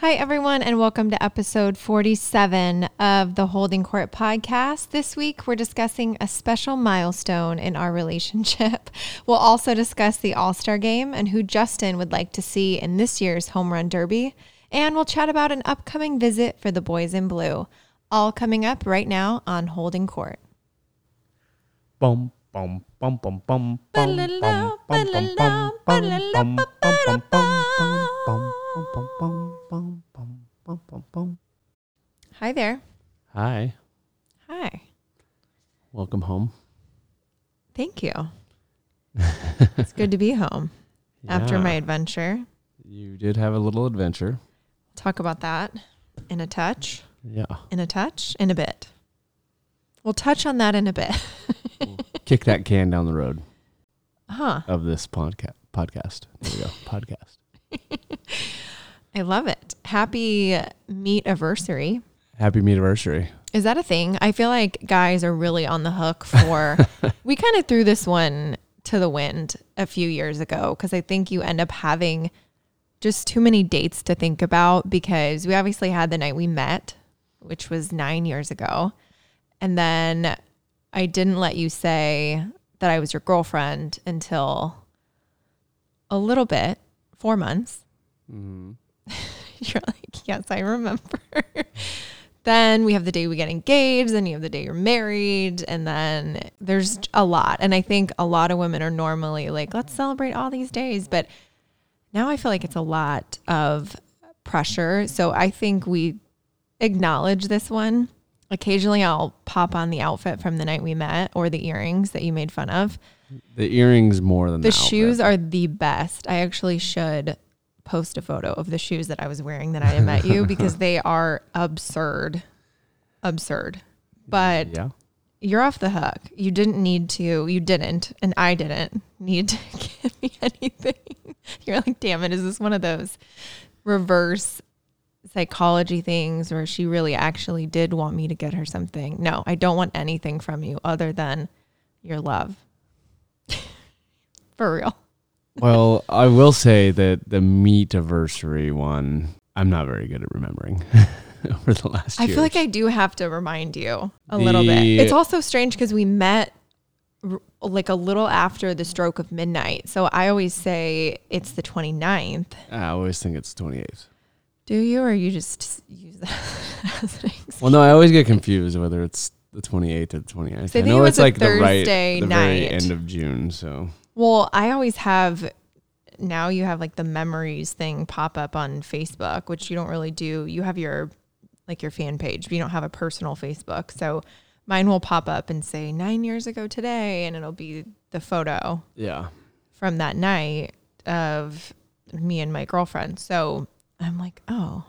Hi, everyone, and welcome to episode 47 of the Holding Court Podcast. This week, we're discussing a special milestone in our relationship. We'll also discuss the All-Star Game and who Justin would like to see in this year's Home Run Derby. And we'll chat about an upcoming visit for the Boys in Blue. All coming up right now on Holding Court. Boom. Hi there. Hi. Hi. Welcome home. Thank you. It's good to be home after my adventure. You did have a little adventure. Talk about that in a touch. Yeah. In a touch, in a bit. We'll touch on that in a bit. Kick that can down the road of this podcast. There we go. Podcast. I love it. Happy meet-iversary. Happy meet-iversary. Is that a thing? I feel like guys are really on the hook for... We kind of threw this one to the wind a few years ago because I think you end up having just too many dates to think about because we obviously had the night we met, which was 9 years ago. And then... I didn't let you say that I was your girlfriend until a little bit, 4 months. Mm-hmm. You're like, yes, I remember. Then we have the day we get engaged, then you have the day you're married, and then there's a lot. And I think a lot of women are normally like, let's celebrate all these days. But now I feel like it's a lot of pressure. So I think we acknowledge this one. Occasionally I'll pop on the outfit from the night we met or the earrings that you made fun of. The earrings more than the shoes outfit. Are the best. I actually should post a photo of the shoes that I was wearing the night I met you because they are absurd. Absurd. But you're off the hook. You didn't need to. You didn't. And I didn't need to give me anything. You're like, damn it. Is this one of those reverse psychology things where she really actually did want me to get her something? No, I don't want anything from you other than your love. For real. Well, I will say that the meet-iversary one, I'm not very good at remembering over the last years. I feel like I do have to remind you a little bit. It's also strange because we met like a little after the stroke of midnight. So I always say it's the 29th. I always think it's the 28th. Do you, or you just use that as an excuse? Well, no, I always get confused whether it's the 28th or the 29th. So I know it's like Thursday night, very end of June. So, well, I always have. Now you have like the memories thing pop up on Facebook, which you don't really do. You have your fan page, but you don't have a personal Facebook. So mine will pop up and say 9 years ago today, and it'll be the photo. Yeah. From that night of me and my girlfriend. So. I'm like, oh,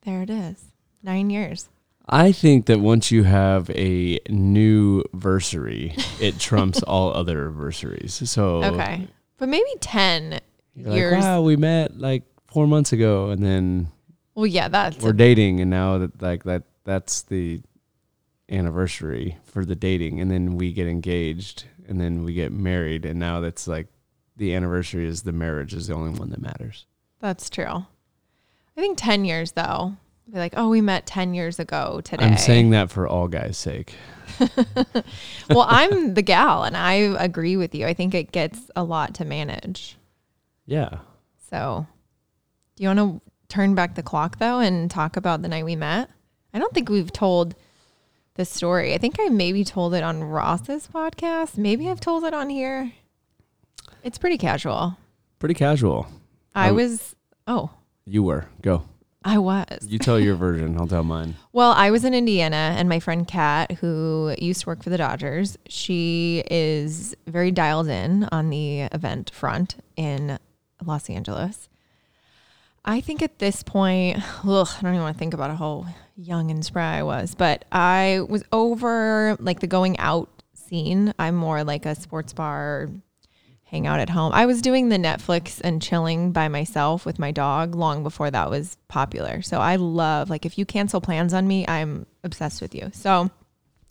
there it is. 9 years. I think that once you have a new versary, it trumps all other versaries. So okay. But maybe 10 years. Like, wow, we met like 4 months ago and then we're dating and now that's the anniversary for the dating and then we get engaged and then we get married and now that's like the anniversary is the marriage is the only one that matters. That's true. I think 10 years, though. They're like, oh, we met 10 years ago today. I'm saying that for all guys' sake. Well, I'm the gal, and I agree with you. I think it gets a lot to manage. Yeah. So do you want to turn back the clock, though, and talk about the night we met? I don't think we've told this story. I think I maybe told it on Ross's podcast. Maybe I've told it on here. It's pretty casual. Pretty casual. I was... Oh. You were. Go. I was. You tell your version. I'll tell mine. Well, I was in Indiana, and my friend Kat, who used to work for the Dodgers, she is very dialed in on the event front in Los Angeles. I think at this point, I don't even want to think about how young and spry I was, but I was over like the going out scene. I'm more like a sports bar... hang out at home. I was doing the Netflix and chilling by myself with my dog long before that was popular. So I love, like, if you cancel plans on me, I'm obsessed with you. So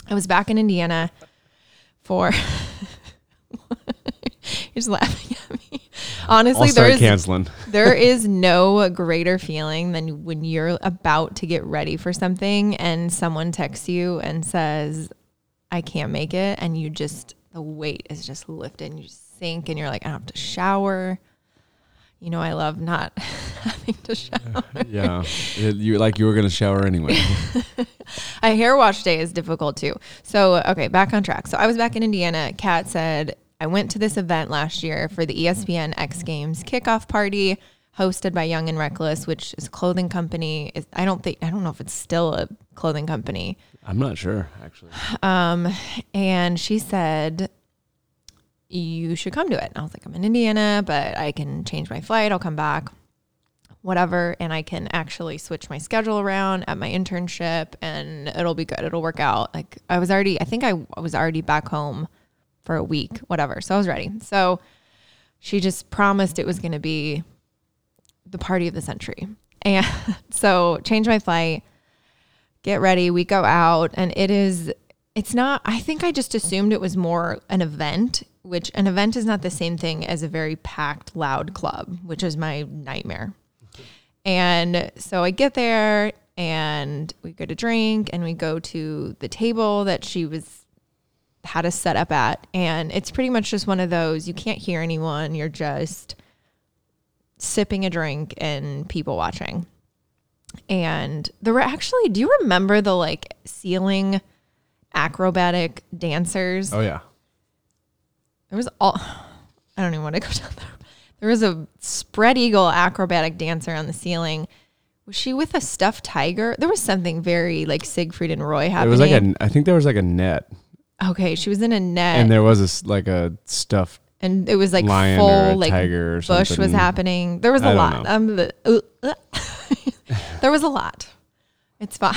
I was back in Indiana for, you're just laughing at me. Honestly, there is no greater feeling than when you're about to get ready for something and someone texts you and says, I can't make it. And you just, the weight is just lifted and you just sink and you're like, I don't have to shower. You know, I love not having to shower. Yeah. You're like, you were going to shower anyway. A hair wash day is difficult too. So, okay, back on track. So I was back in Indiana. Kat said, I went to this event last year for the ESPN X Games kickoff party hosted by Young and Reckless, which is a clothing company. I don't know if it's still a clothing company. I'm not sure, actually. And she said, you should come to it. And I was like, I'm in Indiana, but I can change my flight. I'll come back, whatever. And I can actually switch my schedule around at my internship and it'll be good. It'll work out. Like I was already back home for a week, whatever. So I was ready. So she just promised it was going to be the party of the century. And so change my flight, get ready. We go out and I think I just assumed it was more an event, which an event is not the same thing as a very packed, loud club, which is my nightmare. And so I get there and we go to drink and we go to the table that she had us set up at. And it's pretty much just one of those, you can't hear anyone. You're just sipping a drink and people watching. And there were actually, do you remember the like ceiling acrobatic dancers? Oh yeah. I don't even want to go down there. There was a spread eagle acrobatic dancer on the ceiling. Was she with a stuffed tiger? There was something very like Siegfried and Roy happening. I think there was like a net. Okay, she was in a net. And there was a stuffed and it was like lion full or a like tiger or bush something. Was happening. There was a lot. There was a lot. It's fine.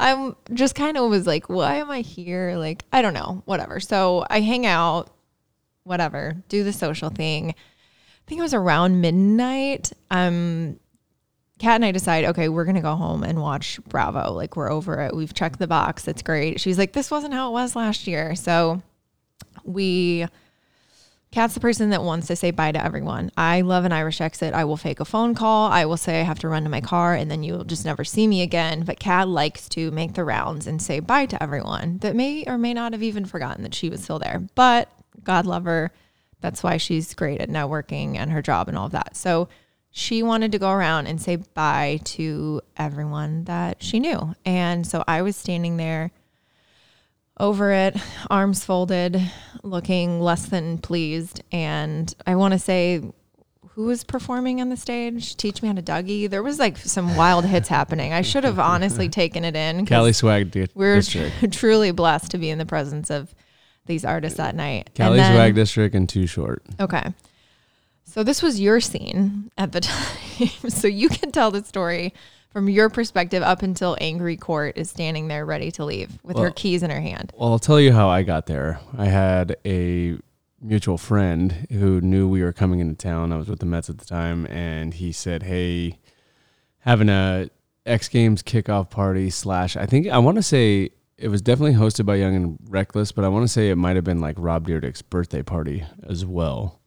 I'm just kind of was like, why am I here? Like, I don't know, whatever. So I hang out, whatever, do the social thing. I think it was around midnight. Kat and I decide, okay, we're going to go home and watch Bravo. Like, we're over it. We've checked the box. It's great. She's like, this wasn't how it was last year. So Kat's the person that wants to say bye to everyone. I love an Irish exit. I will fake a phone call. I will say I have to run to my car and then you'll just never see me again. But Kat likes to make the rounds and say bye to everyone that may or may not have even forgotten that she was still there. But God love her. That's why she's great at networking and her job and all of that. So she wanted to go around and say bye to everyone that she knew. And so I was standing there over it, arms folded, looking less than pleased. And I want to say, who was performing on the stage? Teach Me How to Dougie. There was like some wild hits happening. I should have honestly taken it in. Cali Swag District. We're truly blessed to be in the presence of these artists that night. Cali Swag District and Too Short. Okay. So this was your scene at the time. So you can tell the story from your perspective up until Angry Court is standing there ready to leave with her keys in her hand. Well, I'll tell you how I got there. I had a mutual friend who knew we were coming into town. I was with the Mets at the time, and he said, hey, having a X Games kickoff party / I think I want to say it was definitely hosted by Young and Reckless, but I want to say it might have been like Rob Dyrdek's birthday party as well.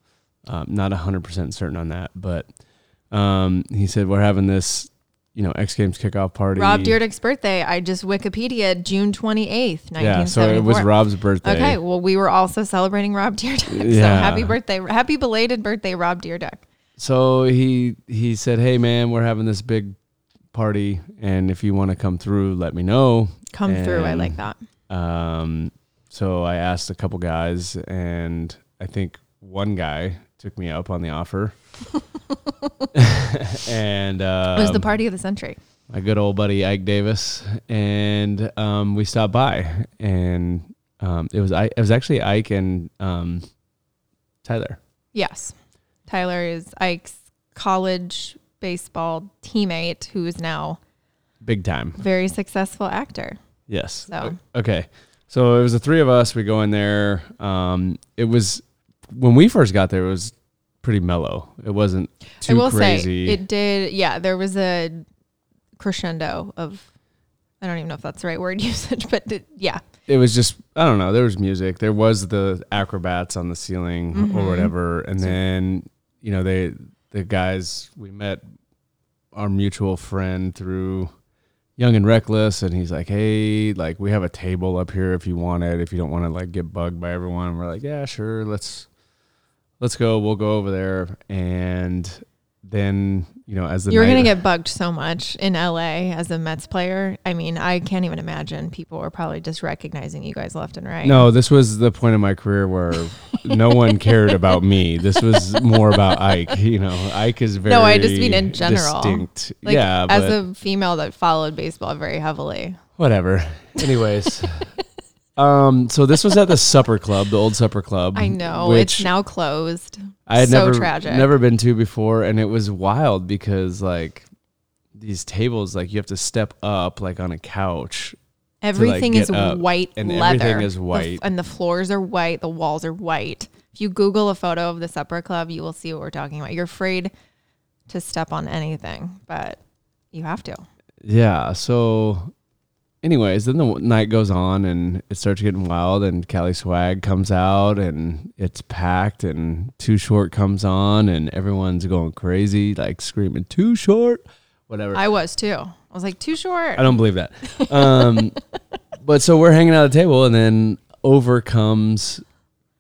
Not 100% certain on that, but he said, we're having this, you know, X Games kickoff party. Rob Dyrdek's birthday. I just Wikipedia'd June 28th, 1974. Yeah, so it was Rob's birthday. Okay, well, we were also celebrating Rob Dyrdek. Yeah. So happy birthday. Happy belated birthday, Rob Dyrdek. So he said, hey, man, we're having this big party, and if you want to come through, let me know. Come through. I like that. So I asked a couple guys, and I think one guy took me up on the offer. And it was the party of the century. My good old buddy Ike Davis, and we stopped by, and it was actually Ike and Tyler. Yes, Tyler is Ike's college baseball teammate, who is now big time, very successful actor. Yes. So okay, so it was the three of us. We go in there. It was when we first got there. It was pretty mellow. It wasn't too crazy. I will say it did. Yeah, there was a crescendo of I don't even know if that's the right word usage, but yeah. It was just, I don't know. There was music. There was the acrobats on the ceiling or whatever. And then, you know, the guys, we met our mutual friend through Young and Reckless. And he's like, hey, like, we have a table up here if you want it, if you don't want to like get bugged by everyone. And we're like, yeah, sure. Let's go. We'll go over there. And then, you know, as the you were going to get bugged so much in LA as a Mets player. I mean, I can't even imagine. People were probably just recognizing you guys left and right. No, this was the point of my career where no one cared about me. This was more about Ike. You know, Ike is very. No, I just mean in general. Distinct. Like, yeah, as a female that followed baseball very heavily. Whatever. Anyways. So this was at the Supper Club, the old Supper Club. I know, it's now closed. I had never been to before, and it was wild because like these tables, like you have to step up like on a couch. Everything is white leather. Everything is white. And the floors are white, the walls are white. If you Google a photo of the Supper Club, you will see what we're talking about. You're afraid to step on anything, but you have to. Yeah, so anyways, then the night goes on and it starts getting wild and Cali Swag comes out and it's packed and Too Short comes on and everyone's going crazy, like screaming, Too Short, whatever. I was too. I was like, Too Short. I don't believe that. But so we're hanging out at the table and then over comes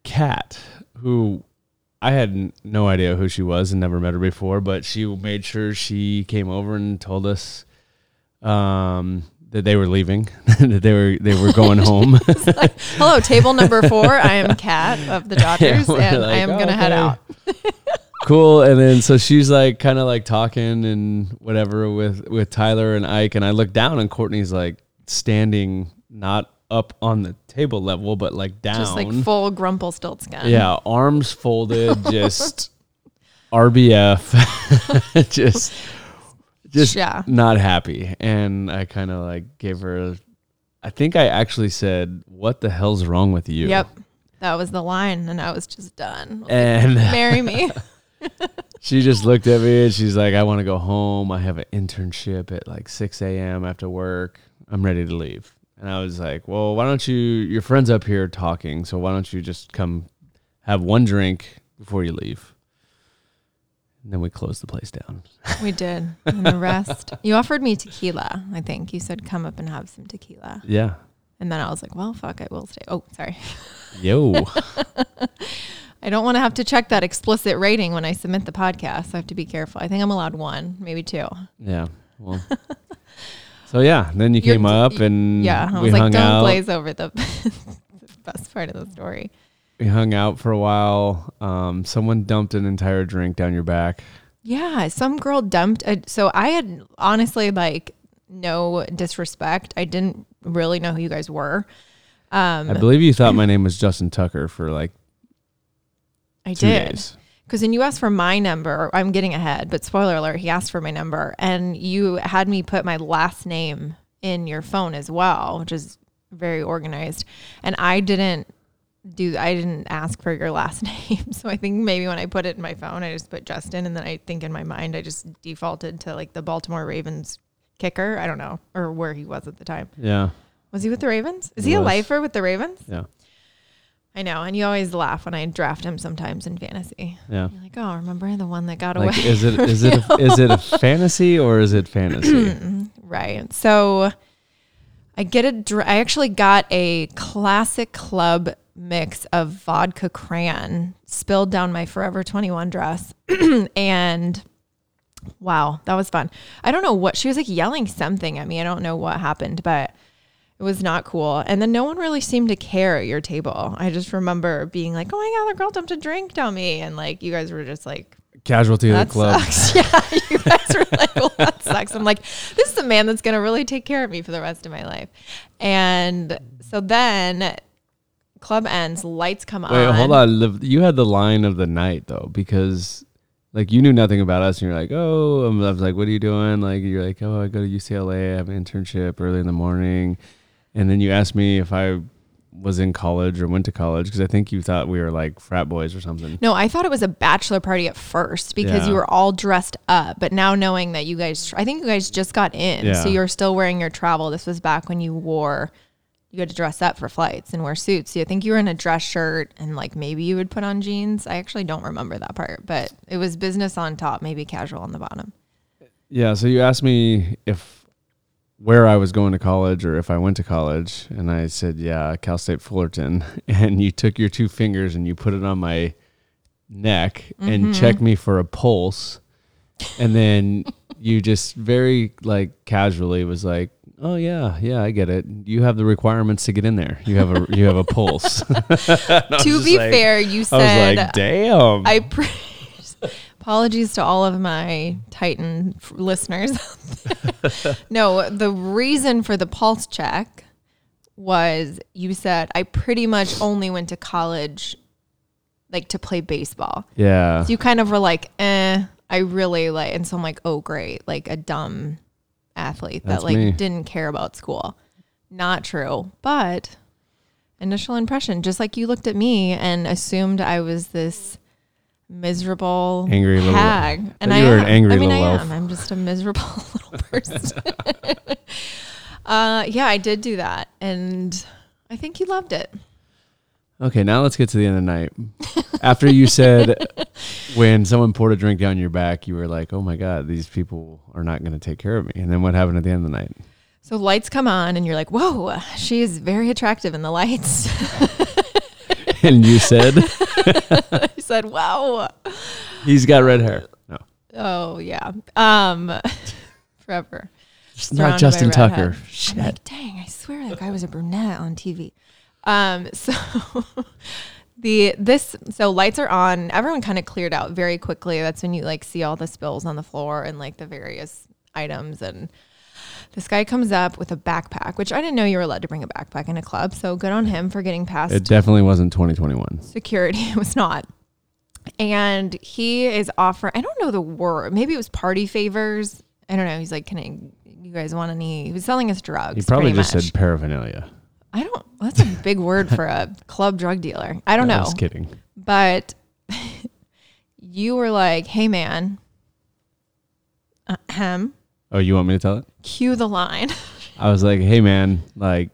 Kat, who I had no idea who she was and never met her before, but she made sure she came over and told us that they were leaving, that they were going home. Like, hello, table number 4. I am Kat of the Dodgers, and like, I am gonna head out. Cool. And then so she's like kind of like talking and whatever with Tyler and Ike, and I look down and Courtney's like standing not up on the table level, but like down, just like full Grumpelstiltskin. Yeah, arms folded, just RBF, just yeah. Not happy. And I kind of like gave her, I think I actually said, what the hell's wrong with you? Yep. That was the line. And I was just done. And like, marry me. She just looked at me and she's like, I want to go home. I have an internship at like 6 a.m. after work. I'm ready to leave. And I was like, well, why don't you, your friend's up here talking, so why don't you just come have one drink before you leave? And then we closed the place down. We did. And the rest. You offered me tequila, I think. You said, come up and have some tequila. Yeah. And then I was like, well, fuck, I will stay. Oh, sorry. Yo. I don't want to have to check that explicit rating when I submit the podcast. I have to be careful. I think I'm allowed 1, maybe 2. Yeah. Well. So, yeah. Then you came up and yeah, I was like, don't glaze over the best part of the story. We hung out for a while. Someone dumped an entire drink down your back. Yeah, some girl dumped. So I had honestly, like, no disrespect, I didn't really know who you guys were. I believe you thought my name was Justin Tucker for like I 2 days. Because when you asked for my number, I'm getting ahead, but spoiler alert, he asked for my number. And you had me put my last name in your phone as well, which is very organized. And I didn't ask for your last name. So I think maybe when I put it in my phone, I just put Justin. And then I think in my mind, I just defaulted to like the Baltimore Ravens kicker. I don't know, or where he was at the time. Yeah. Was he with the Ravens? Is he a lifer with the Ravens? Yeah. I know. And you always laugh when I draft him sometimes in fantasy. Yeah. You're like, oh, remember the one that got away? Is it a fantasy or is it fantasy? Right. So I actually got a classic club mix of vodka cran spilled down my Forever 21 dress. And wow, that was fun. I don't know what, she was like yelling something at me. I don't know what happened, but it was not cool. And then no one really seemed to care at your table. I just remember being like, oh my God, the girl dumped a drink down me. And like, you guys were just like, casualty of the club. Sucks. Yeah, you guys were like, well, that sucks. I'm like, this is the man that's going to really take care of me for the rest of my life. And so then club ends, lights come on. Wait, hold on. You had the line of the night though, because like you knew nothing about us and you're like, oh, I was like, what are you doing? Like, you're like, oh, I go to UCLA. I have an internship early in the morning. And then you asked me if I was in college or went to college, because I think you thought we were like frat boys or something. No, I thought it was a bachelor party at first because you were all dressed up. But now knowing that you guys, I think you guys just got in. Yeah. So you're still wearing your travel. This was back when you had to dress up for flights and wear suits. So I think you were in a dress shirt and like maybe you would put on jeans. I actually don't remember that part, but it was business on top, maybe casual on the bottom. Yeah. So you asked me where I was going to college or if I went to college, and I said, yeah, Cal State Fullerton. And you took your two fingers and you put it on my neck and checked me for a pulse. And then you just very like casually was like, oh yeah, I get it. You have the requirements to get in there. You have a pulse. To be fair, you said, I was like, damn. Apologies to all of my Titan listeners. No, the reason for the pulse check was you said, I pretty much only went to college like to play baseball. Yeah. So you kind of were like, I really like, and so I'm like, oh great. Like a dumb athlete that didn't care about school. Not true. But initial impression, just like you looked at me and assumed I was this miserable angry hag. Little, and I am. An angry I mean, I elf. Am. I'm just a miserable little person. Yeah, I did do that. And I think you loved it. Okay, now let's get to the end of the night. After you said when someone poured a drink down your back, you were like, oh my God, these people are not going to take care of me. And then what happened at the end of the night? So lights come on and you're like, whoa, she is very attractive in the lights. And you said? I said, wow. He's got red hair. No. Oh, yeah. Forever. Just not Justin Tucker. Shit. I'm like, dang, I swear that guy was a brunette on TV. So lights are on. Everyone kind of cleared out very quickly. That's when you like see all the spills on the floor and like the various items. And this guy comes up with a backpack, which I didn't know you were allowed to bring a backpack in a club. So good on him for getting past. It definitely wasn't 2021. Security. It was not. And he is offering, I don't know the word. Maybe it was party favors. I don't know. He's like, you guys want any? He was selling us drugs. He probably just said paraphernalia. That's a big word for a club drug dealer. I don't know. I was kidding. But you were like, hey man. Oh, you want me to tell it? Cue the line. I was like, hey man, like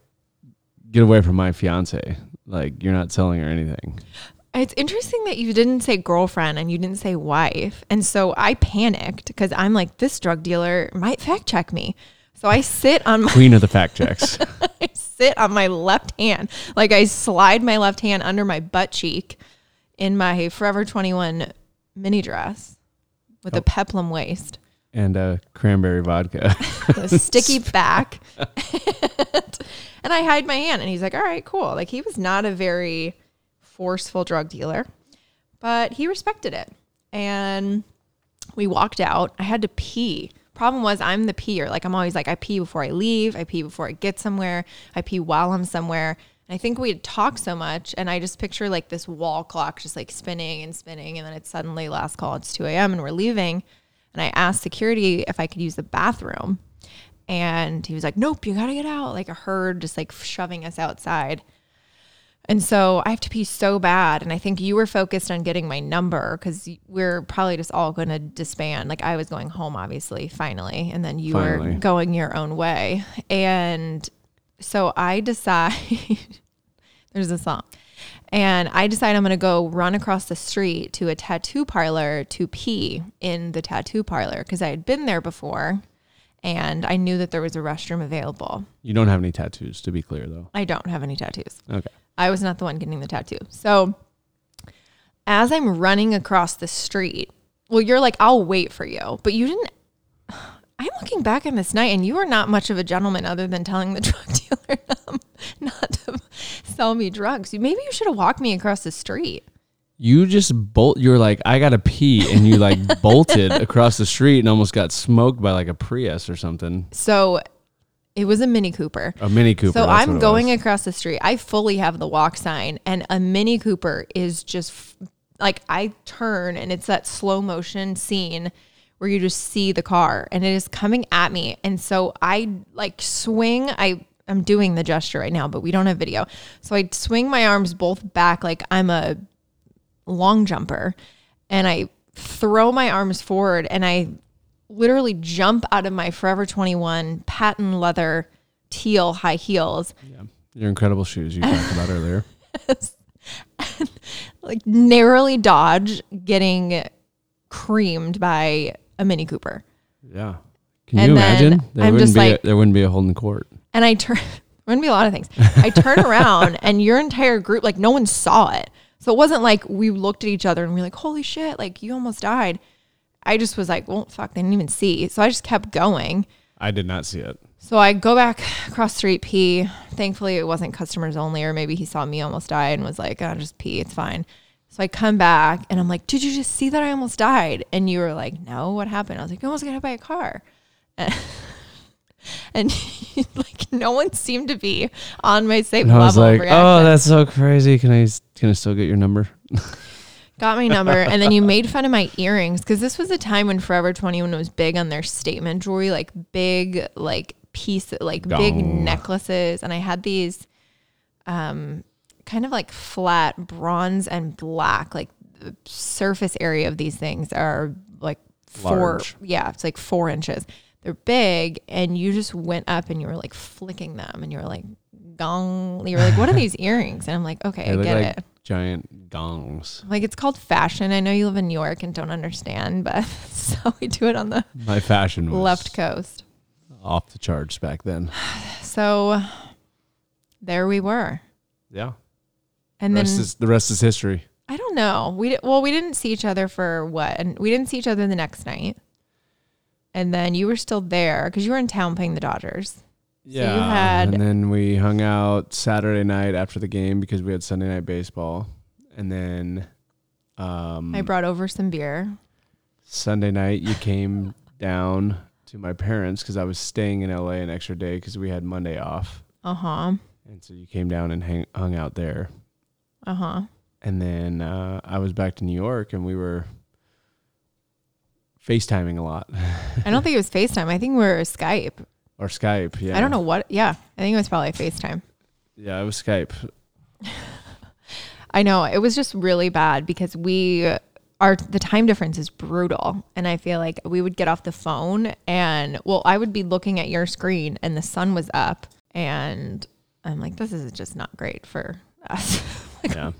get away from my fiance. Like you're not selling her anything. It's interesting that you didn't say girlfriend and you didn't say wife. And so I panicked because I'm like, this drug dealer might fact check me. So I sit on my queen of the fact checks. I sit on my left hand. Like I slide my left hand under my butt cheek in my Forever 21 mini dress with a peplum waist. And a cranberry vodka. A sticky back. And I hide my hand. And he's like, all right, cool. Like he was not a very forceful drug dealer, but he respected it. And we walked out. I had to pee. Problem was I'm the peer. Like I'm always like, I pee before I leave. I pee before I get somewhere. I pee while I'm somewhere. And I think we had talked so much. And I just picture like this wall clock just like spinning and spinning. And then it's suddenly last call. It's 2 a.m. and we're leaving. And I asked security if I could use the bathroom. And he was like, nope, you got to get out. Like a herd just like shoving us outside. And so I have to pee so bad. And I think you were focused on getting my number because we're probably just all going to disband. Like I was going home, obviously, finally. And then you were going your own way. And so I decide, there's a song. And I decide I'm going to go run across the street to a tattoo parlor to pee in the tattoo parlor because I had been there before. And I knew that there was a restroom available. You don't have any tattoos, to be clear, though. I don't have any tattoos. Okay. I was not the one getting the tattoo. So as I'm running across the street, well, you're like, I'll wait for you. But you didn't. I'm looking back on this night, and you are not much of a gentleman other than telling the drug dealer not to sell me drugs. Maybe you should have walked me across the street. You just you were like, I got to pee, and you like bolted across the street and almost got smoked by like a Prius or something. So it was a Mini Cooper. A Mini Cooper. So I'm going across the street. I fully have the walk sign, and a Mini Cooper is just like I turn, and it's that slow motion scene where you just see the car, and it is coming at me. And so I like swing. I I'm doing the gesture right now, but we don't have video. So I swing my arms both back like I'm a long jumper, and I throw my arms forward, and I literally jump out of my Forever 21 patent leather teal high heels. Yeah, your incredible shoes you talked about earlier. And, like, narrowly dodge getting creamed by a Mini Cooper. Yeah. Can you imagine? There wouldn't be a holding court. And I turn, wouldn't be a lot of things. I turn around and your entire group, like, no one saw it. So it wasn't like we looked at each other and we were like, holy shit, like, you almost died. I just was like, well, fuck, they didn't even see. So I just kept going. I did not see it. So I go back across the street, pee. Thankfully, it wasn't customers only, or maybe he saw me almost die and was like, oh, just pee, it's fine. So I come back and I'm like, did you just see that I almost died? And you were like, no, what happened? I was like, I almost got hit by a car. And like, no one seemed to be on my same level. I was like, oh, that's so crazy. Can I still get your number? Got my number. And then you made fun of my earrings, because this was a time when Forever 21 was big on their statement jewelry, like big, like pieces, like big necklaces. And I had these kind of like flat bronze and black, like the surface area of these things are like large. Yeah, it's like 4 inches. They're big, and you just went up and you were like flicking them, and you were like, gong. You were like, what are these earrings? And I'm like, okay, I get it. Giant gongs. Like, it's called fashion. I know you live in New York and don't understand, but so we do it on the my fashion was left coast. Off the charts back then. So there we were. Yeah. And then the rest is history. I don't know. We didn't see each other for what? And we didn't see each other the next night. And then you were still there because you were in town playing the Dodgers. Yeah, so and then we hung out Saturday night after the game because we had Sunday night baseball. And then I brought over some beer. Sunday night, you came down to my parents because I was staying in LA an extra day because we had Monday off. Uh-huh. And so you came down and hung out there. Uh-huh. And then I was back to New York, and we were FaceTiming a lot. I don't think it was FaceTime. I think we were Skype. Or Skype, yeah. I don't know what. Yeah, I think it was probably FaceTime. Yeah, it was Skype. I know. It was just really bad because the time difference is brutal. And I feel like we would get off the phone and, well, I would be looking at your screen and the sun was up. And I'm like, this is just not great for us. Like, yeah.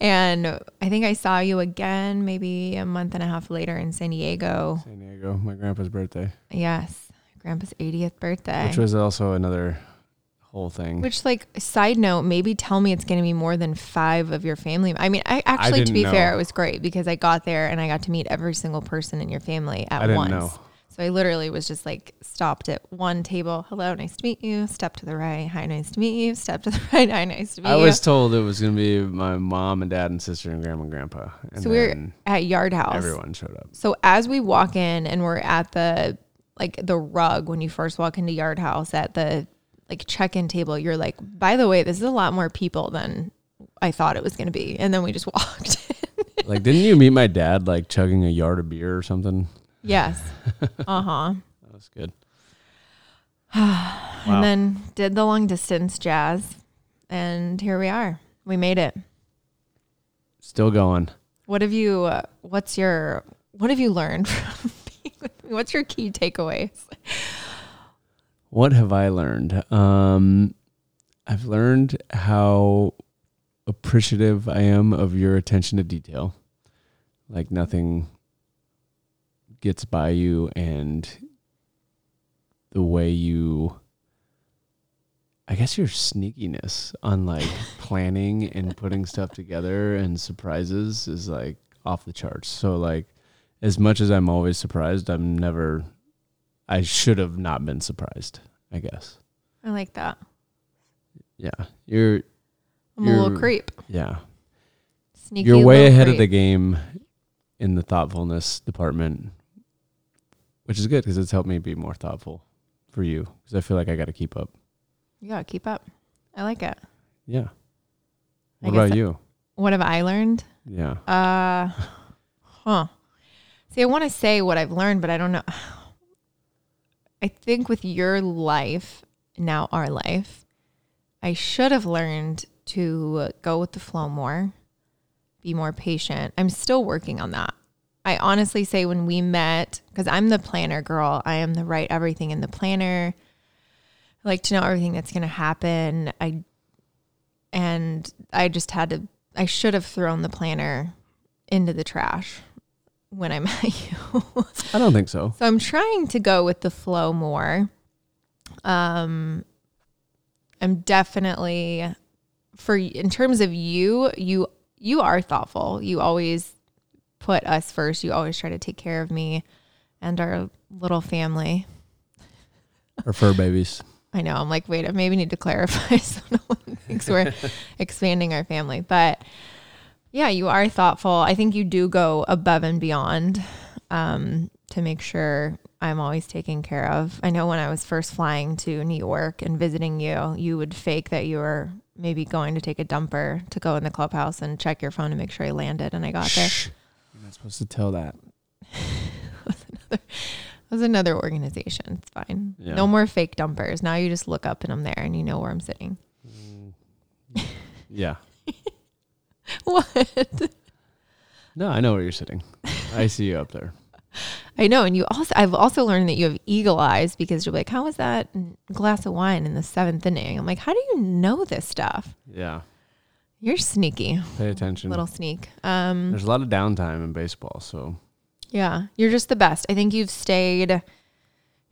And I think I saw you again maybe a month and a half later in San Diego. My grandpa's birthday. Yes. Grandpa's 80th birthday, which was also another whole thing, which, like, side note, maybe tell me it's going to be more than 5 of your family. I mean, I to be fair, it was great because I got there and I got to meet every single person in your family at once. So I literally was just like stopped at one table. Hello, nice to meet you. Step to the right. Hi, nice to meet you. Step to the right. Hi, nice to meet you. I was told it was going to be my mom and dad and sister and grandma and grandpa. And so we were at Yard House. Everyone showed up. So as we walk in and we're at the rug when you first walk into Yard House at the like check-in table, you're like, by the way, this is a lot more people than I thought it was going to be. And then we just walked in. Like, didn't you meet my dad like chugging a yard of beer or something? Yes. Uh-huh. That was good. Wow. And then did the long distance jazz. And here we are. We made it. Still going. What have you learned from What's your key takeaways? What have I learned? I've learned how appreciative I am of your attention to detail. Like, nothing gets by you, and the way you, I guess, your sneakiness on like planning and putting stuff together and surprises is like off the charts. So like, as much as I'm always surprised, I should have not been surprised, I guess. I like that. Yeah. I'm a little creep. Yeah. Sneaky. You're way ahead of the game in the thoughtfulness department, which is good because it's helped me be more thoughtful for you, because I feel like I got to keep up. You got to keep up. I like it. Yeah. What about you? What have I learned? Yeah. See, I want to say what I've learned, but I don't know. I think with your life now our life. I should have learned to go with the flow more, be more patient. I'm still working on that. I honestly say when we met, because I'm the planner girl, I am the write everything in the planner. I like to know everything that's going to happen. I should have thrown the planner into the trash when I met you. I don't think so. So I'm trying to go with the flow more. I'm definitely in terms of you are thoughtful. You always put us first. You always try to take care of me and our little family. Our fur babies. I know. I'm like, wait, I maybe need to clarify so no one thinks we're expanding our family. But yeah, you are thoughtful. I think you do go above and beyond to make sure I'm always taken care of. I know when I was first flying to New York and visiting you, you would fake that you were maybe going to take a dumper to go in the clubhouse and check your phone to make sure I landed and I got there. You're not supposed to tell that. It was another organization. It's fine. Yeah. No more fake dumpers. Now you just look up and I'm there and you know where I'm sitting. Yeah. What? No, I know where you're sitting. I see you up there. I know. And I've also learned that you have eagle eyes because you're like, how was that glass of wine in the seventh inning? I'm like, how do you know this stuff? Yeah. You're sneaky. Pay attention. Little sneak. There's a lot of downtime in baseball, so. Yeah, you're just the best. I think you've stayed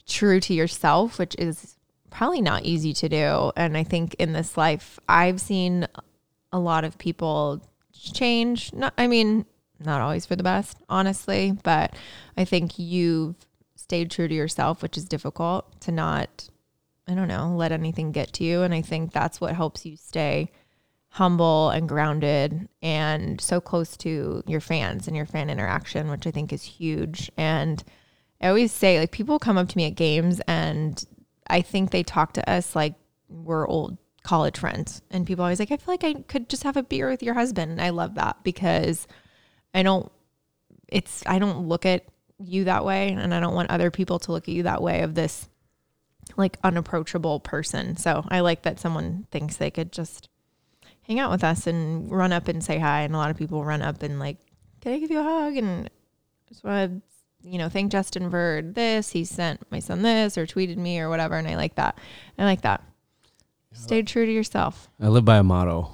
true to yourself, which is probably not easy to do. And I think in this life, I've seen a lot of people change. Not always for the best, honestly, but I think you've stayed true to yourself, which is difficult to not, let anything get to you. And I think that's what helps you stay humble and grounded and so close to your fans and your fan interaction, which I think is huge. And I always say, like, people come up to me at games and I think they talk to us like we're old college friends. And people are always like, I feel like I could just have a beer with your husband. And I love that because I don't look at you that way. And I don't want other people to look at you that way of this like unapproachable person. So I like that someone thinks they could just hang out with us and run up and say hi. And a lot of people run up and like, can I give you a hug? And I just want to, thank Justin for this. He sent my son this or tweeted me or whatever. And I like that. Yeah. Stay true to yourself. I live by a motto.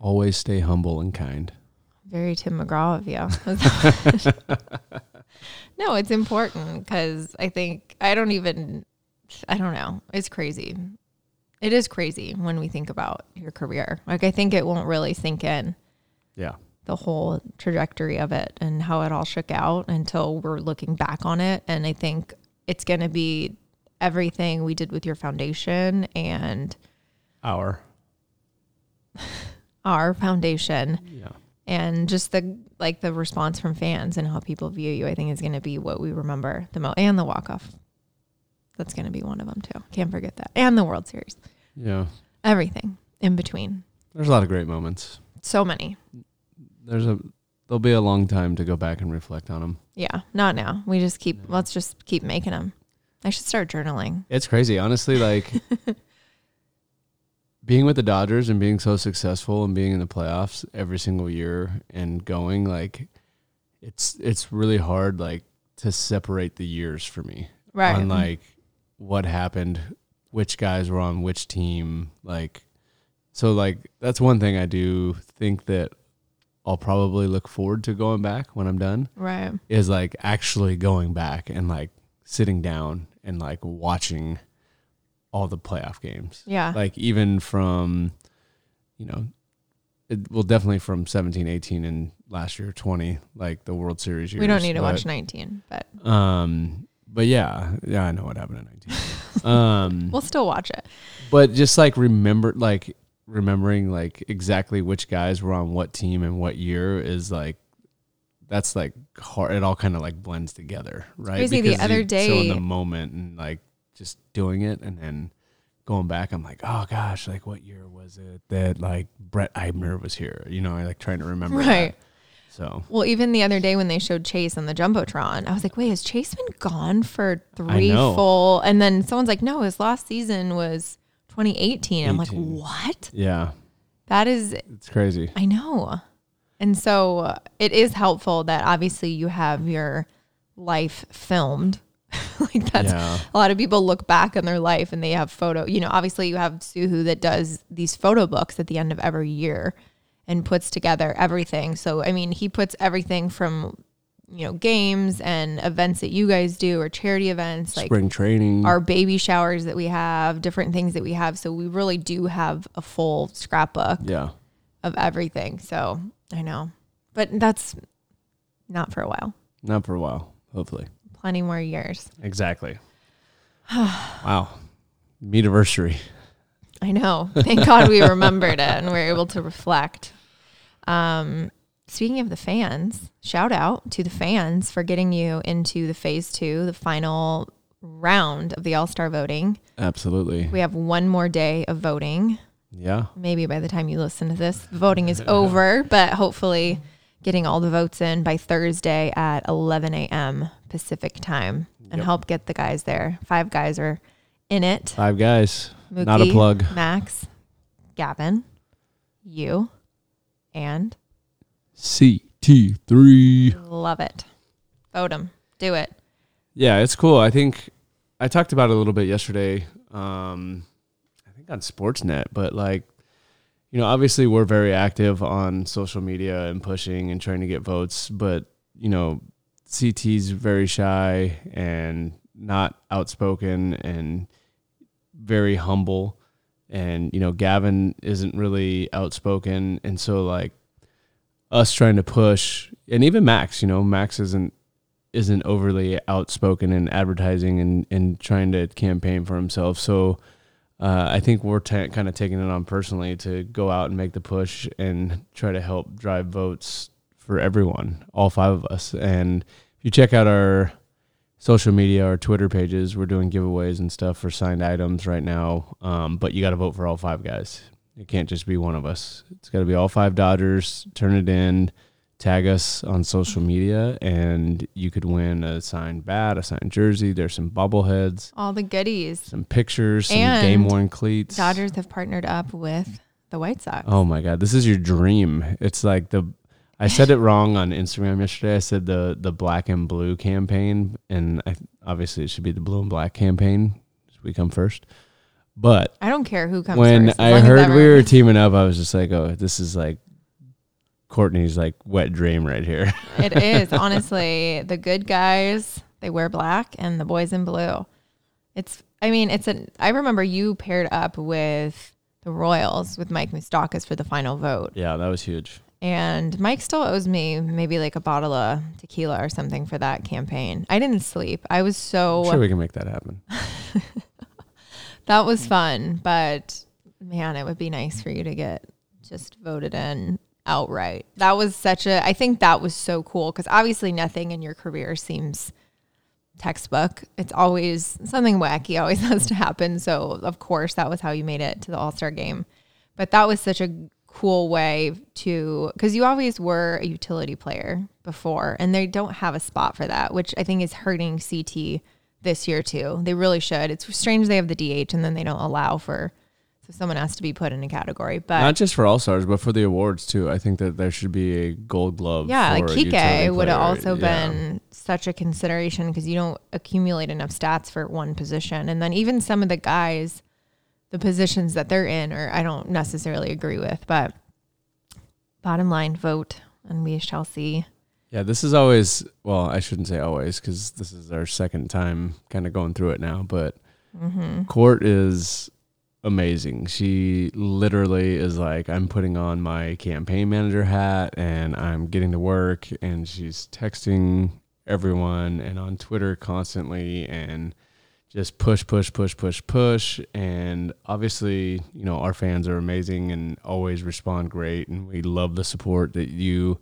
Always stay humble and kind. Very Tim McGraw of you. No, it's important because I think I don't know. It's crazy. It is crazy when we think about your career. Like, I think it won't really sink in. Yeah. The whole trajectory of it and how it all shook out until we're looking back on it. And I think it's going to be everything we did with your foundation and our foundation. Yeah. And just the response from fans and how people view you, I think is going to be what we remember the most. And the walk-off. That's going to be one of them too. Can't forget that. And the World Series. Yeah. Everything in between. There's a lot of great moments. So many. There'll be a long time to go back and reflect on them. Yeah. Not now. Let's just keep making them. I should start journaling. It's crazy. Honestly, like being with the Dodgers and being so successful and being in the playoffs every single year and going, like, it's really hard, like, to separate the years for me. Right. On, like, what happened, which guys were on which team, like, so, like, that's one thing I do think that I'll probably look forward to going back when I'm done. Right. Is, like, actually going back and, like, sitting down and, like, watching all the playoff games. Yeah. Like, even from, definitely from 17, 18, and last year, 20, like, the World Series years. We don't need to watch 19, but. But yeah, I know what happened in 19. We'll still watch it. But just like remembering like exactly which guys were on what team and what year is like, that's like hard. It all kind of like blends together, right? Crazy. Because the other day, so in the moment and like just doing it and then going back, I'm like, oh gosh, like what year was it that like Brett Eibner was here? I like trying to remember. Right. That. So. Well, even the other day when they showed Chase on the Jumbotron, I was like, wait, has Chase been gone for three full? And then someone's like, no, his last season was 2018. I'm like, what? Yeah. That is. It's crazy. I know. And so it is helpful that obviously you have your life filmed. Like that's a lot of people look back on their life and they have photo, you know, obviously you have Suhu that does these photo books at the end of every year and puts together everything. So, I mean, he puts everything from, you know, games and events that you guys do or charity events, like spring training, our baby showers that we have, different things that we have. So we really do have a full scrapbook of everything. So I know, but that's not for a while. Not for a while. Hopefully. Plenty more years. Exactly. Wow. Meetiversary. I know. Thank God we remembered it and we were able to reflect. Speaking of the fans, shout out to the fans for getting you into the phase two, the final round of the All-Star voting. Absolutely. We have one more day of voting. Yeah. Maybe by the time you listen to this, voting is over, but hopefully getting all the votes in by Thursday at 11 a.m. Pacific time and help get the guys there. 5 guys are in it. 5 guys. Mookie, not a plug. Max, Gavin, you, and CT3. Love it. Vote 'em. Do it. Yeah, it's cool. I think I talked about it a little bit yesterday. I think on Sportsnet, but like, you know, obviously we're very active on social media and pushing and trying to get votes, but you know, CT's very shy and not outspoken and very humble. And, you know, Gavin isn't really outspoken. And so like us trying to push, and even Max, you know, Max isn't overly outspoken in advertising and trying to campaign for himself. So, I think we're kind of taking it on personally to go out and make the push and try to help drive votes for everyone, all 5 of us. And if you check out our social media, our Twitter pages, we're doing giveaways and stuff for signed items right now. But you got to vote for all 5 guys. It can't just be one of us. It's got to be all 5 Dodgers. Turn it in, tag us on social media, and you could win a signed bat, a signed jersey. There's some bobbleheads. All the goodies. Some pictures, some game-worn cleats. Dodgers have partnered up with the White Sox. Oh, my God. This is your dream. It's like the... I said it wrong on Instagram yesterday. I said the black and blue campaign, and obviously it should be the blue and black campaign. We come first. But I don't care who comes first. When I heard we were teaming up, I was just like, oh, this is like Courtney's like wet dream right here. It is. Honestly, the good guys, they wear black, and the boys in blue. It's, I mean, it's an, I remember you paired up with the Royals with Mike Moustakas for the final vote. Yeah, that was huge. And Mike still owes me maybe like a bottle of tequila or something for that campaign. I didn't sleep. I was so... I'm sure we can make that happen. That was fun. But man, it would be nice for you to get just voted in outright. That was such a... I think that was so cool because obviously nothing in your career seems textbook. It's always something wacky always has to happen. So of course, that was how you made it to the All-Star game. But that was such a... cool way to, because you always were a utility player before, and they don't have a spot for that, which I think is hurting CT this year too. They really should. It's strange they have the DH and then they don't allow for, so someone has to be put in a category. But not just for All-Stars, but for the awards too. I think that there should be a Gold Glove. Yeah, for like Kike would have also been such a consideration because you don't accumulate enough stats for one position, and then even some of the guys. The positions that they're in, or I don't necessarily agree with, but bottom line, vote, and we shall see. Yeah, this is always, well, I shouldn't say always, because this is our second time kind of going through it now, but Court is amazing. She literally is like, I'm putting on my campaign manager hat, and I'm getting to work, and she's texting everyone, and on Twitter constantly, and... just push. And obviously, you know, our fans are amazing and always respond great. And we love the support that you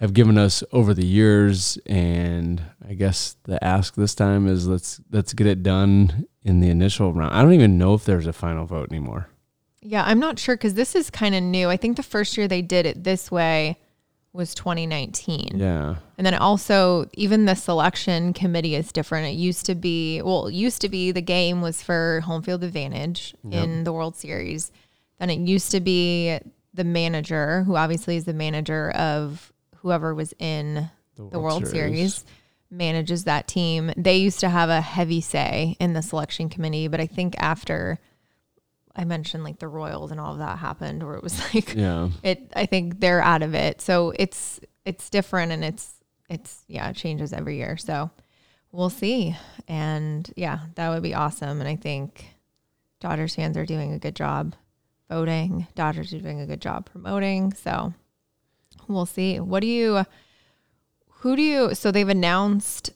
have given us over the years. And I guess the ask this time is let's get it done in the initial round. I don't even know if there's a final vote anymore. Yeah, I'm not sure because this is kind of new. I think the first year they did it this way was 2019. Yeah. And then also, even the selection committee is different. It used to be, the game was for home field advantage in the World Series. Then it used to be the manager, who obviously is the manager of whoever was in the World Series, manages that team. They used to have a heavy say in the selection committee, but I think after I mentioned like the Royals and all of that happened, where it was like, I think they're out of it. So it's different, and it changes every year. So we'll see. And yeah, that would be awesome. And I think Dodgers fans are doing a good job voting. Dodgers are doing a good job promoting. So we'll see. So they've announced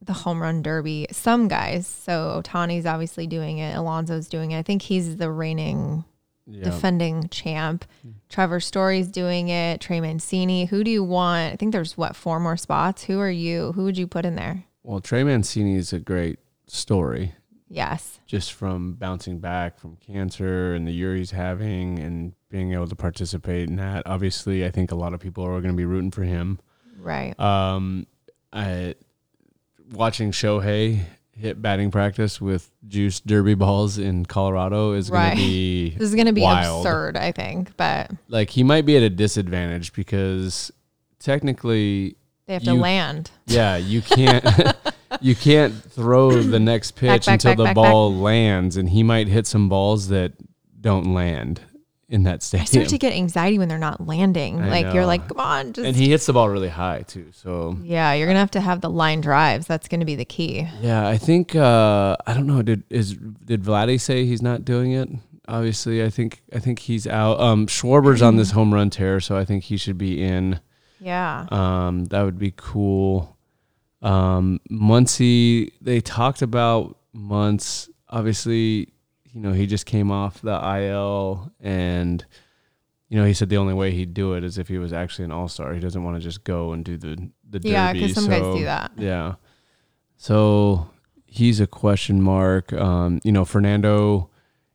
the Home Run Derby, some guys. So Otani's obviously doing it. Alonso's doing it. I think he's the reigning defending champ. Trevor Story's doing it. Trey Mancini. Who do you want? I think there's, four more spots? Who would you put in there? Well, Trey Mancini is a great story. Yes. Just from bouncing back from cancer and the year he's having and being able to participate in that. Obviously, I think a lot of people are going to be rooting for him. Right. Watching Shohei hit batting practice with juice derby balls in Colorado is going to be This is going to be wild. Absurd, I think. But like, he might be at a disadvantage because technically they have to land. Yeah, you can't you can't throw the next pitch until the ball lands, and he might hit some balls that don't land in that stadium. I start to get anxiety when they're not landing. You're like, come on. Just. And he hits the ball really high too. So yeah, you're going to have the line drives. That's going to be the key. Yeah. I think, I don't know. Did Vladdy say he's not doing it? Obviously, I think he's out. Schwarber's on this home run tear, so I think he should be in. Yeah. That would be cool. Muncy, they talked about Muncy. Obviously, he just came off the IL, and, he said the only way he'd do it is if he was actually an all-star. He doesn't want to just go and do the derby. Yeah, because some guys do that. Yeah. So he's a question mark. Fernando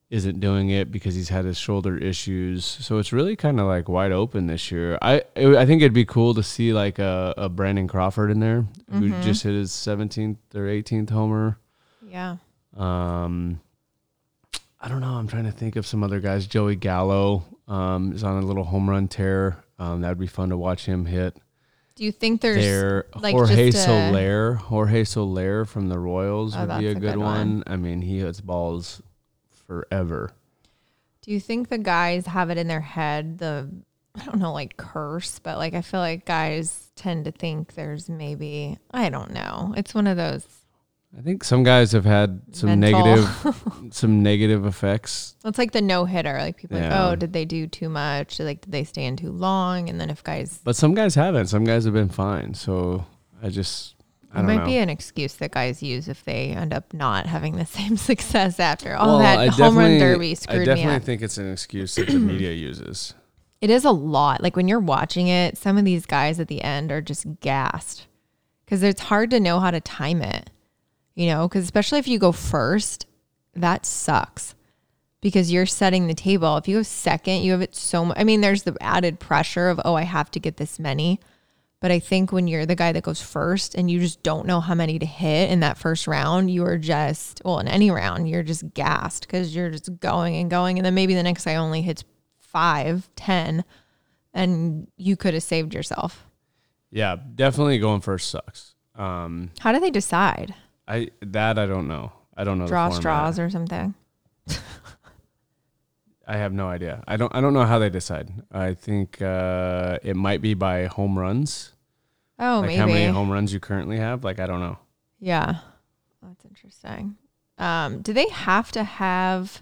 isn't doing it because he's had his shoulder issues. So it's really kind of like wide open this year. I think it'd be cool to see like a Brandon Crawford in there who just hit his 17th or 18th homer. Yeah. I don't know. I'm trying to think of some other guys. Joey Gallo is on a little home run tear. That would be fun to watch him hit. Do you think there's like Jorge Soler from the Royals would be a good one. I mean, he hits balls forever. Do you think the guys have it in their head, curse, but like I feel like guys tend to think there's maybe, I don't know. It's one of those. I think some guys have had some negative effects. It's like the no-hitter. Like people are like, did they do too much? Like, did they stand too long? And then But some guys haven't. Some guys have been fine. So I don't know. It might be an excuse that guys use if they end up not having the same success after all that home run derby screwed me up. I definitely think it's an excuse that the media uses. It is a lot. Like when you're watching it, some of these guys at the end are just gassed because it's hard to know how to time it. Because especially if you go first, that sucks because you're setting the table. If you go second, you have it so much. I mean, there's the added pressure of, I have to get this many. But I think when you're the guy that goes first and you just don't know how many to hit in that first round, you are just, in any round, you're just gassed because you're just going and going. And then maybe the next guy only hits 5, 10, and you could have saved yourself. Yeah, definitely going first sucks. How do they decide? I don't know. I don't know. Draw straws or something. I have no idea. I don't know how they decide. I think it might be by home runs. Oh, maybe. How many home runs you currently have? I don't know. Yeah, that's interesting. Do they have to have?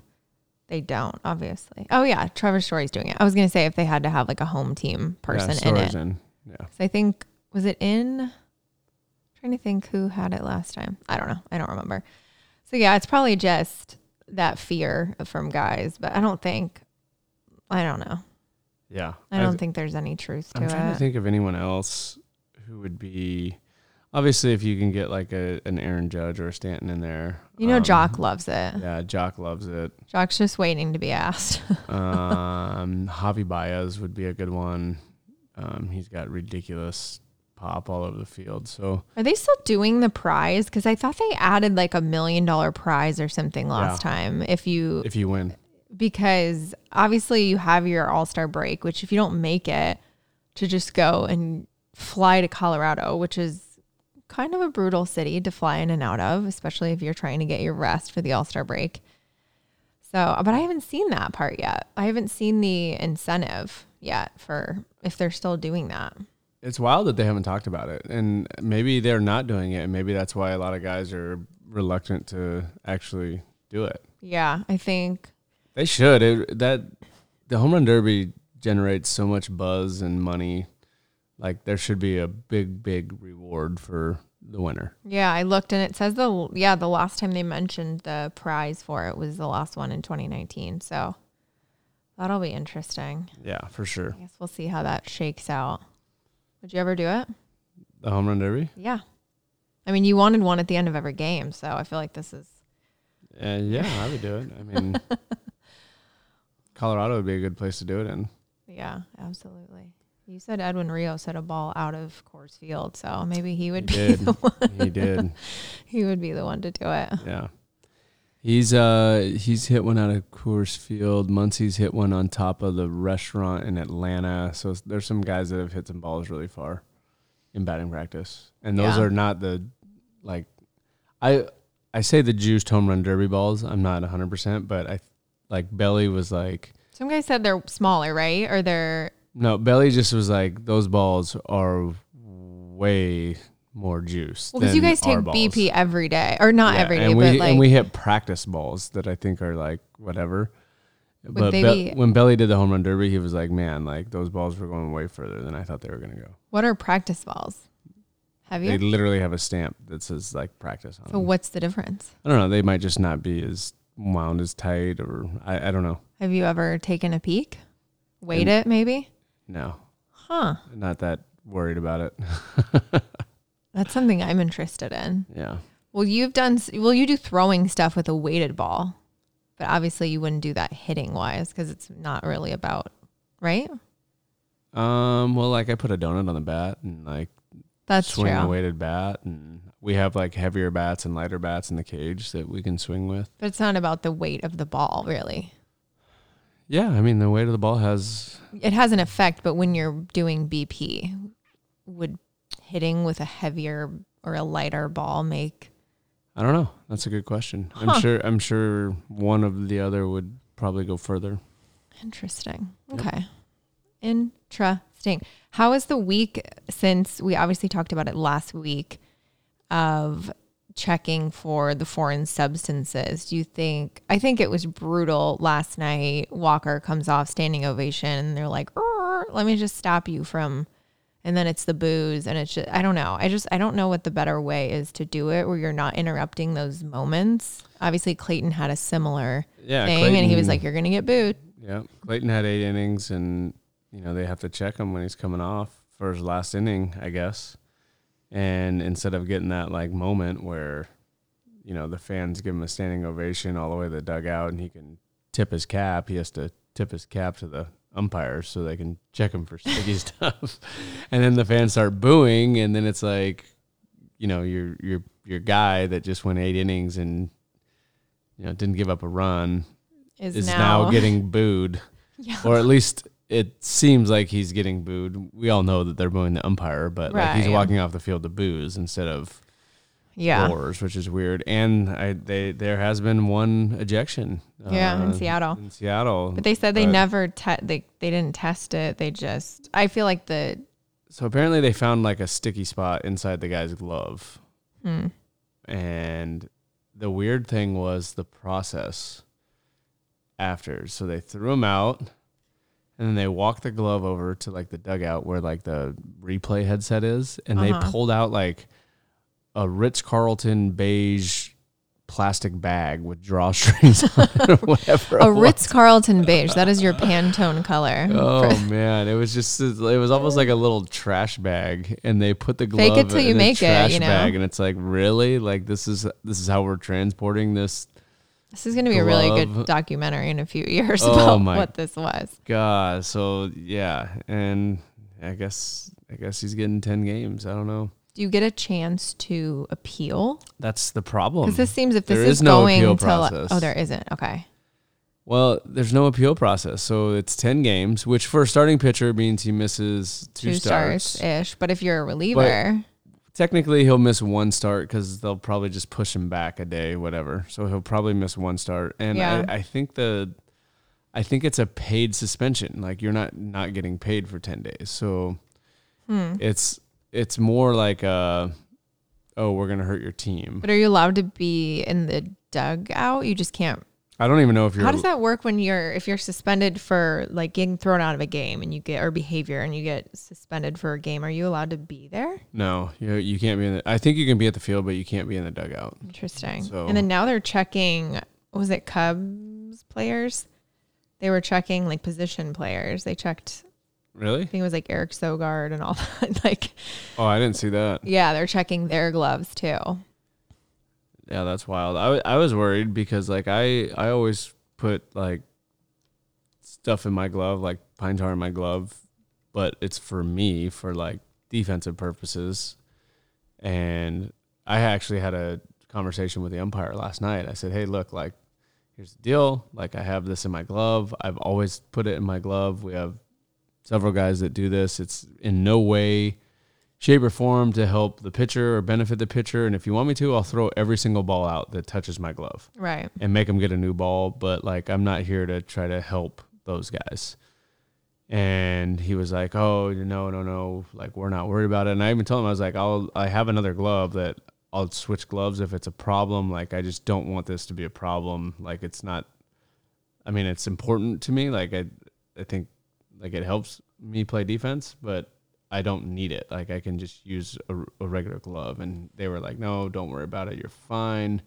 They don't, obviously. Oh yeah, Trevor Story's doing it. I was gonna say if they had to have a home team person in it. Yeah. So I think was it in. Trying to think who had it last time. I don't know. I don't remember. So yeah, it's probably just that fear from guys, but I don't know. Yeah. I don't think there's any truth to it. I'm trying to think of anyone else who would be, obviously if you can get an Aaron Judge or a Stanton in there. Jock loves it. Yeah. Jock loves it. Jock's just waiting to be asked. Javi Baez would be a good one. He's got ridiculous pop all over the field. So are they still doing the prize? Because I thought they added like $1 million prize or something last time if you win. Because obviously you have your All-Star break, which if you don't make it, to just go and fly to Colorado, which is kind of a brutal city to fly in and out of, especially if you're trying to get your rest for the All-Star break. So, but I haven't seen that part yet. I haven't seen the incentive yet for if they're still doing that. It's wild that they haven't talked about it, and maybe they're not doing it. And maybe that's why a lot of guys are reluctant to actually do it. Yeah, I think they should. The Home Run Derby generates so much buzz and money. Like, there should be a big, big reward for the winner. Yeah, I looked, and it says the last time they mentioned the prize for it was the last one in 2019. So that'll be interesting. Yeah, for sure. I guess we'll see how that shakes out. Would you ever do it? The Home Run Derby? Yeah. I mean, you wanted one at the end of every game, so I feel like this is... yeah, I would do it. I mean, Colorado would be a good place to do it in. Yeah, absolutely. You said Edwin Rios hit a ball out of Coors Field, so maybe he would be the one. He did. He would be the one to do it. Yeah. He's hit one out of Coors Field. Muncy's hit one on top of the restaurant in Atlanta. So there's some guys that have hit some balls really far in batting practice. And those are not the, like, I say the juiced Home Run Derby balls. I'm not 100%, but Belly was like. Some guys said they're smaller, right? Or they're. No, Belly just was like, those balls are way more juice. Well, because you guys take balls. BP every day, or not every day, and we hit practice balls that I think are like whatever. But when Belly did the Home Run Derby, he was like, "Man, like those balls were going way further than I thought they were going to go." What are practice balls? Have you? They literally have a stamp that says like practice on them. So what's the difference? I don't know. They might just not be as wound as tight, or I don't know. Have you ever taken a peek? Weighed it maybe? No. Huh. Not that worried about it. That's something I'm interested in. Yeah. Well, you do throwing stuff with a weighted ball, but obviously you wouldn't do that hitting wise because it's not really about, right? Well, like I put a donut on the bat and like that's swing a weighted bat, and we have like heavier bats and lighter bats in the cage that we can swing with. But it's not about the weight of the ball, really. Yeah, I mean, the weight of the ball has an effect, but when you're doing BP, would hitting with a heavier or a lighter ball make? I don't know. That's a good question. Huh. I'm sure one of the other would probably go further. Interesting. Okay. Yep. Interesting. How is the week, since we obviously talked about it last week, of checking for the foreign substances? Do you think, I think it was brutal last night. Walker comes off standing ovation and they're like, let me just stop you from, and then it's the booze. And it's just, I don't know. I don't know what the better way is to do it where you're not interrupting those moments. Obviously Clayton had a similar thing, and he was like, you're going to get booed. Yeah. Clayton had 8 innings, and you know, they have to check him when he's coming off for his last inning, I guess. And instead of getting that like moment where, you know, the fans give him a standing ovation all the way to the dugout and he can tip his cap, he has to tip his cap to the umpires so they can check him for sticky stuff. And then the fans start booing, and then it's like, you know, your guy that just went 8 innings and, you know, didn't give up a run is now getting booed. Yeah. Or at least it seems like he's getting booed. We all know that they're booing the umpire, but right, like he's walking off the field to boos instead of roars, which is weird. And there has been one ejection. In Seattle. But they said they never they didn't test it. They just, I feel like the. So apparently they found like a sticky spot inside the guy's glove, and the weird thing was the process after. So they threw him out. And then they walked the glove over to like the dugout where like the replay headset is, and they pulled out like a Ritz-Carlton beige plastic bag with drawstrings on it or whatever. A Ritz-Carlton beige. That is your Pantone color. Oh man, it was just, it was almost like a little trash bag, and they put the glove Fake it till you in make a trash it, you know? Bag, and it's like, really, like this is how we're transporting this. This is going to be a really good documentary in a few years about what this was. God, so yeah, and I guess he's getting 10 games. I don't know. Do you get a chance to appeal? That's the problem. Because this seems if this is going to... Oh, there isn't. Okay. Well, there's no appeal process. So it's 10 games, which for a starting pitcher means he misses two starts-ish. But if you're a reliever... But technically, he'll miss one start because they'll probably just push him back a day, whatever. So he'll probably miss one start. And yeah. I think it's a paid suspension. Like, you're not getting paid for 10 days. So it's more like, we're going to hurt your team. But are you allowed to be in the dugout? You just can't. I don't even know if you're. How does that work when if you're suspended for like getting thrown out of a game and you get, or behavior and you get suspended for a game, are you allowed to be there? No, you can't be in the, I think you can be at the field, but you can't be in the dugout. Interesting. So. And then now they're checking, was it Cubs players? They were checking like position players. They checked. Really? I think it was like Eric Sogard and all that. Like, oh, I didn't see that. Yeah, they're checking their gloves too. Yeah, that's wild. I was worried because like I always put like stuff in my glove, like pine tar in my glove, but it's for me for like defensive purposes. And I actually had a conversation with the umpire last night. I said, "Hey, look, like here's the deal. Like I have this in my glove. I've always put it in my glove. We have several guys that do this. It's in no way, shape, or form to help the pitcher or benefit the pitcher. And if you want me to, I'll throw every single ball out that touches my glove. Right. And make them get a new ball. But, like, I'm not here to try to help those guys." And he was like, "Oh, no. Like, we're not worried about it." And I even told him, I was like, I have another glove that I'll switch gloves if it's a problem. Like, I just don't want this to be a problem. Like, it's not – I mean, it's important to me. Like, I think – like it helps me play defense, but I don't need it. Like I can just use a regular glove. And they were like, "No, don't worry about it. You're fine.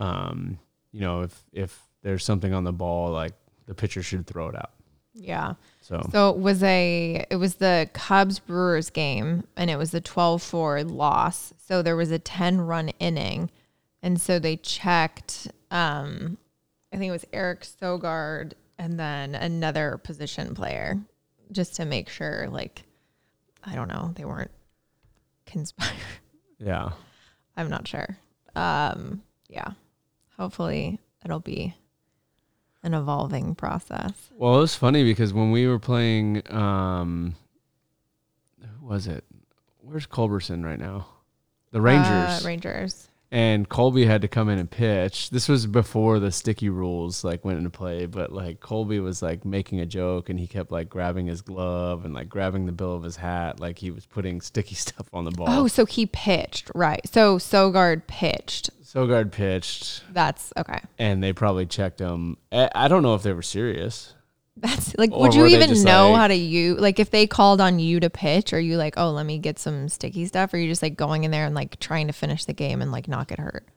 If there's something on the ball, like the pitcher should throw it out." Yeah. So it was the Cubs Brewers game and it was the 12-4 loss. So there was a 10-run inning. And so they checked, I think it was Eric Sogard and then another position player just to make sure, like, I don't know, they weren't conspiring. Yeah. I'm not sure. Yeah. Hopefully it'll be an evolving process. Well, it was funny because when we were playing, who was it? Where's Culberson right now? The Rangers. And Colby had to come in and pitch. This was before the sticky rules like went into play, but like Colby was like making a joke and he kept like grabbing his glove and like grabbing the bill of his hat. Like he was putting sticky stuff on the ball. Oh, so he pitched. Right. So Sogard pitched. That's okay. And they probably checked him. I don't know if they were serious. That's like, would you even know how to use, like if they called on you to pitch, are you like, "Oh, let me get some sticky stuff"? Or are you just like going in there and like trying to finish the game and like not get hurt?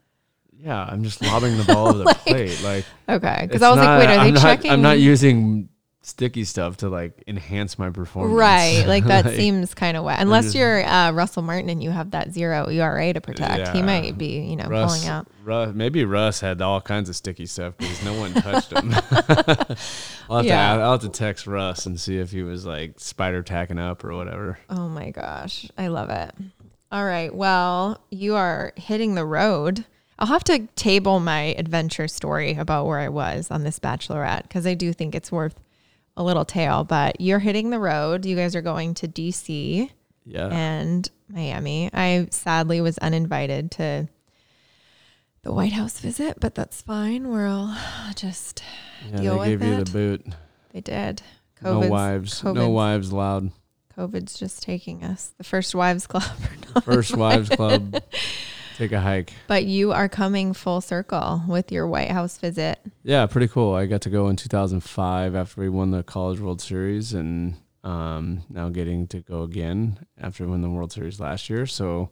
Yeah, I'm just lobbing the ball to the plate. Like, okay. Because I was like, wait, are they checking? I'm not using sticky stuff to like enhance my performance. Right. Like that like, seems kind of wet. Unless you're Russell Martin and you have that 0 ERA to protect. Yeah. He might be, pulling out. Maybe Russ had all kinds of sticky stuff because no one touched him. I'll have to text Russ and see if he was like spider tacking up or whatever. Oh my gosh. I love it. All right. Well, you are hitting the road. I'll have to table my adventure story about where I was on this Bachelorette because I do think it's worth a little tale, but you're hitting the road. You guys are going to DC and Miami. I sadly was uninvited to the White House visit, but that's fine. We'll just deal with it. They gave you the boot. They did. COVID's, no wives allowed. COVID's just taking us. The First Wives Club. Take a hike. But you are coming full circle with your White House visit. Yeah, pretty cool. I got to go in 2005 after we won the College World Series and now getting to go again after we won the World Series last year. So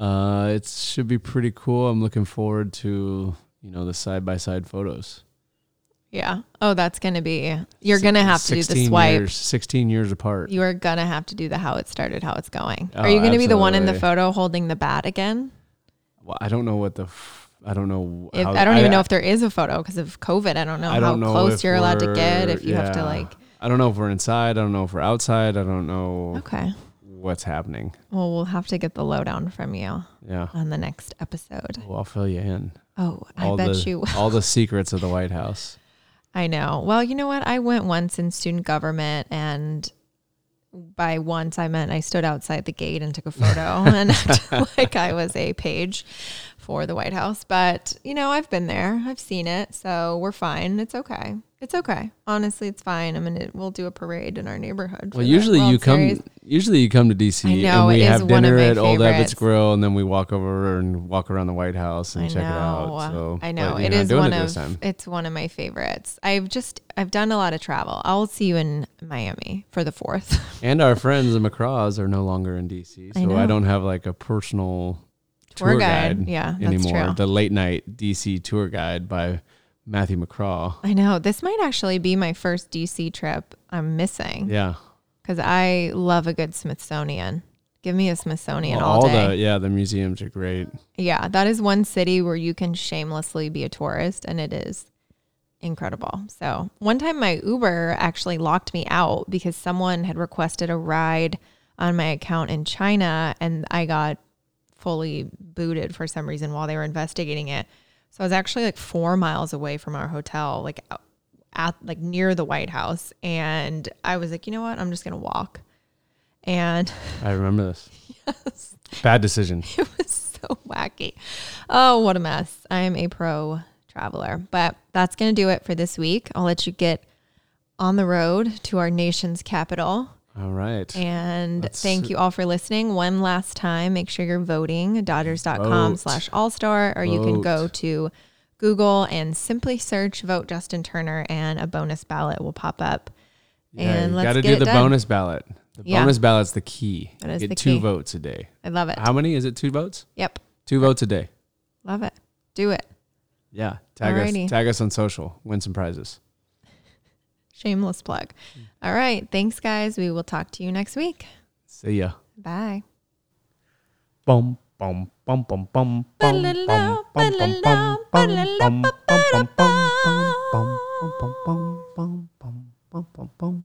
it should be pretty cool. I'm looking forward to, the side-by-side photos. Yeah. Oh, that's going to be, you're going to have to do the swipe. 16 years apart. You are going to have to do the how it started, how it's going. Are you going to be the one in the photo holding the bat again? Well, I don't know what the, I don't even know if there is a photo because of COVID. I don't know how close you're allowed to get if you have to like. I don't know if we're inside. I don't know if we're outside. I don't know. Okay. What's happening. Well, we'll have to get the lowdown from you. Yeah. On the next episode. Well, I'll fill you in. Oh, I bet you will. All the secrets of the White House. I know. Well, you know what? I went once in student government, and by once I meant I stood outside the gate and took a photo and acted like I was a page for the White House. But, you know, I've been there. I've seen it. So we're fine. It's okay. It's okay. Honestly, it's fine. I mean, we'll do a parade in our neighborhood. Well, usually you come to DC and we have dinner at Old Abbott's Grill, and then we walk over and walk around the White House and check it out. So, I know it is one of my favorites. I've done a lot of travel. I'll see you in Miami for the 4th. And our friends in McCraws are no longer in DC, so I don't have like a personal tour guide anymore. That's true. The late night DC tour guide by Matthew McCraw. I know. This might actually be my first DC trip I'm missing. Yeah. Because I love a good Smithsonian. Give me a Smithsonian all day. The museums are great. Yeah. That is one city where you can shamelessly be a tourist, and it is incredible. So one time my Uber actually locked me out because someone had requested a ride on my account in China, and I got fully booted for some reason while they were investigating it. So I was actually like 4 miles away from our hotel, like near the White House. And I was like, you know what? I'm just going to walk. And I remember this. Yes. Bad decision. It was so wacky. Oh, what a mess. I am a pro traveler. But that's going to do it for this week. I'll let you get on the road to our nation's capital. All right. And thank you all for listening. One last time, make sure you're voting, Dodgers.com/All-Star, or you can go to Google and simply search Vote Justin Turner, and a bonus ballot will pop up. Yeah, and let's get it done. You got to do the bonus ballot. The bonus ballot's the key. That is the key. Get 2 votes a day. I love it. How many? Is it 2 votes? Yep. 2 votes a day. Love it. Do it. Yeah. Tag us on social. Win some prizes. Shameless plug. All right. Thanks, guys. We will talk to you next week. See ya. Bye. Bum, bum, bum, bum, bum, bum, bum, bum, bum, bum, bum, bum, bum, bum.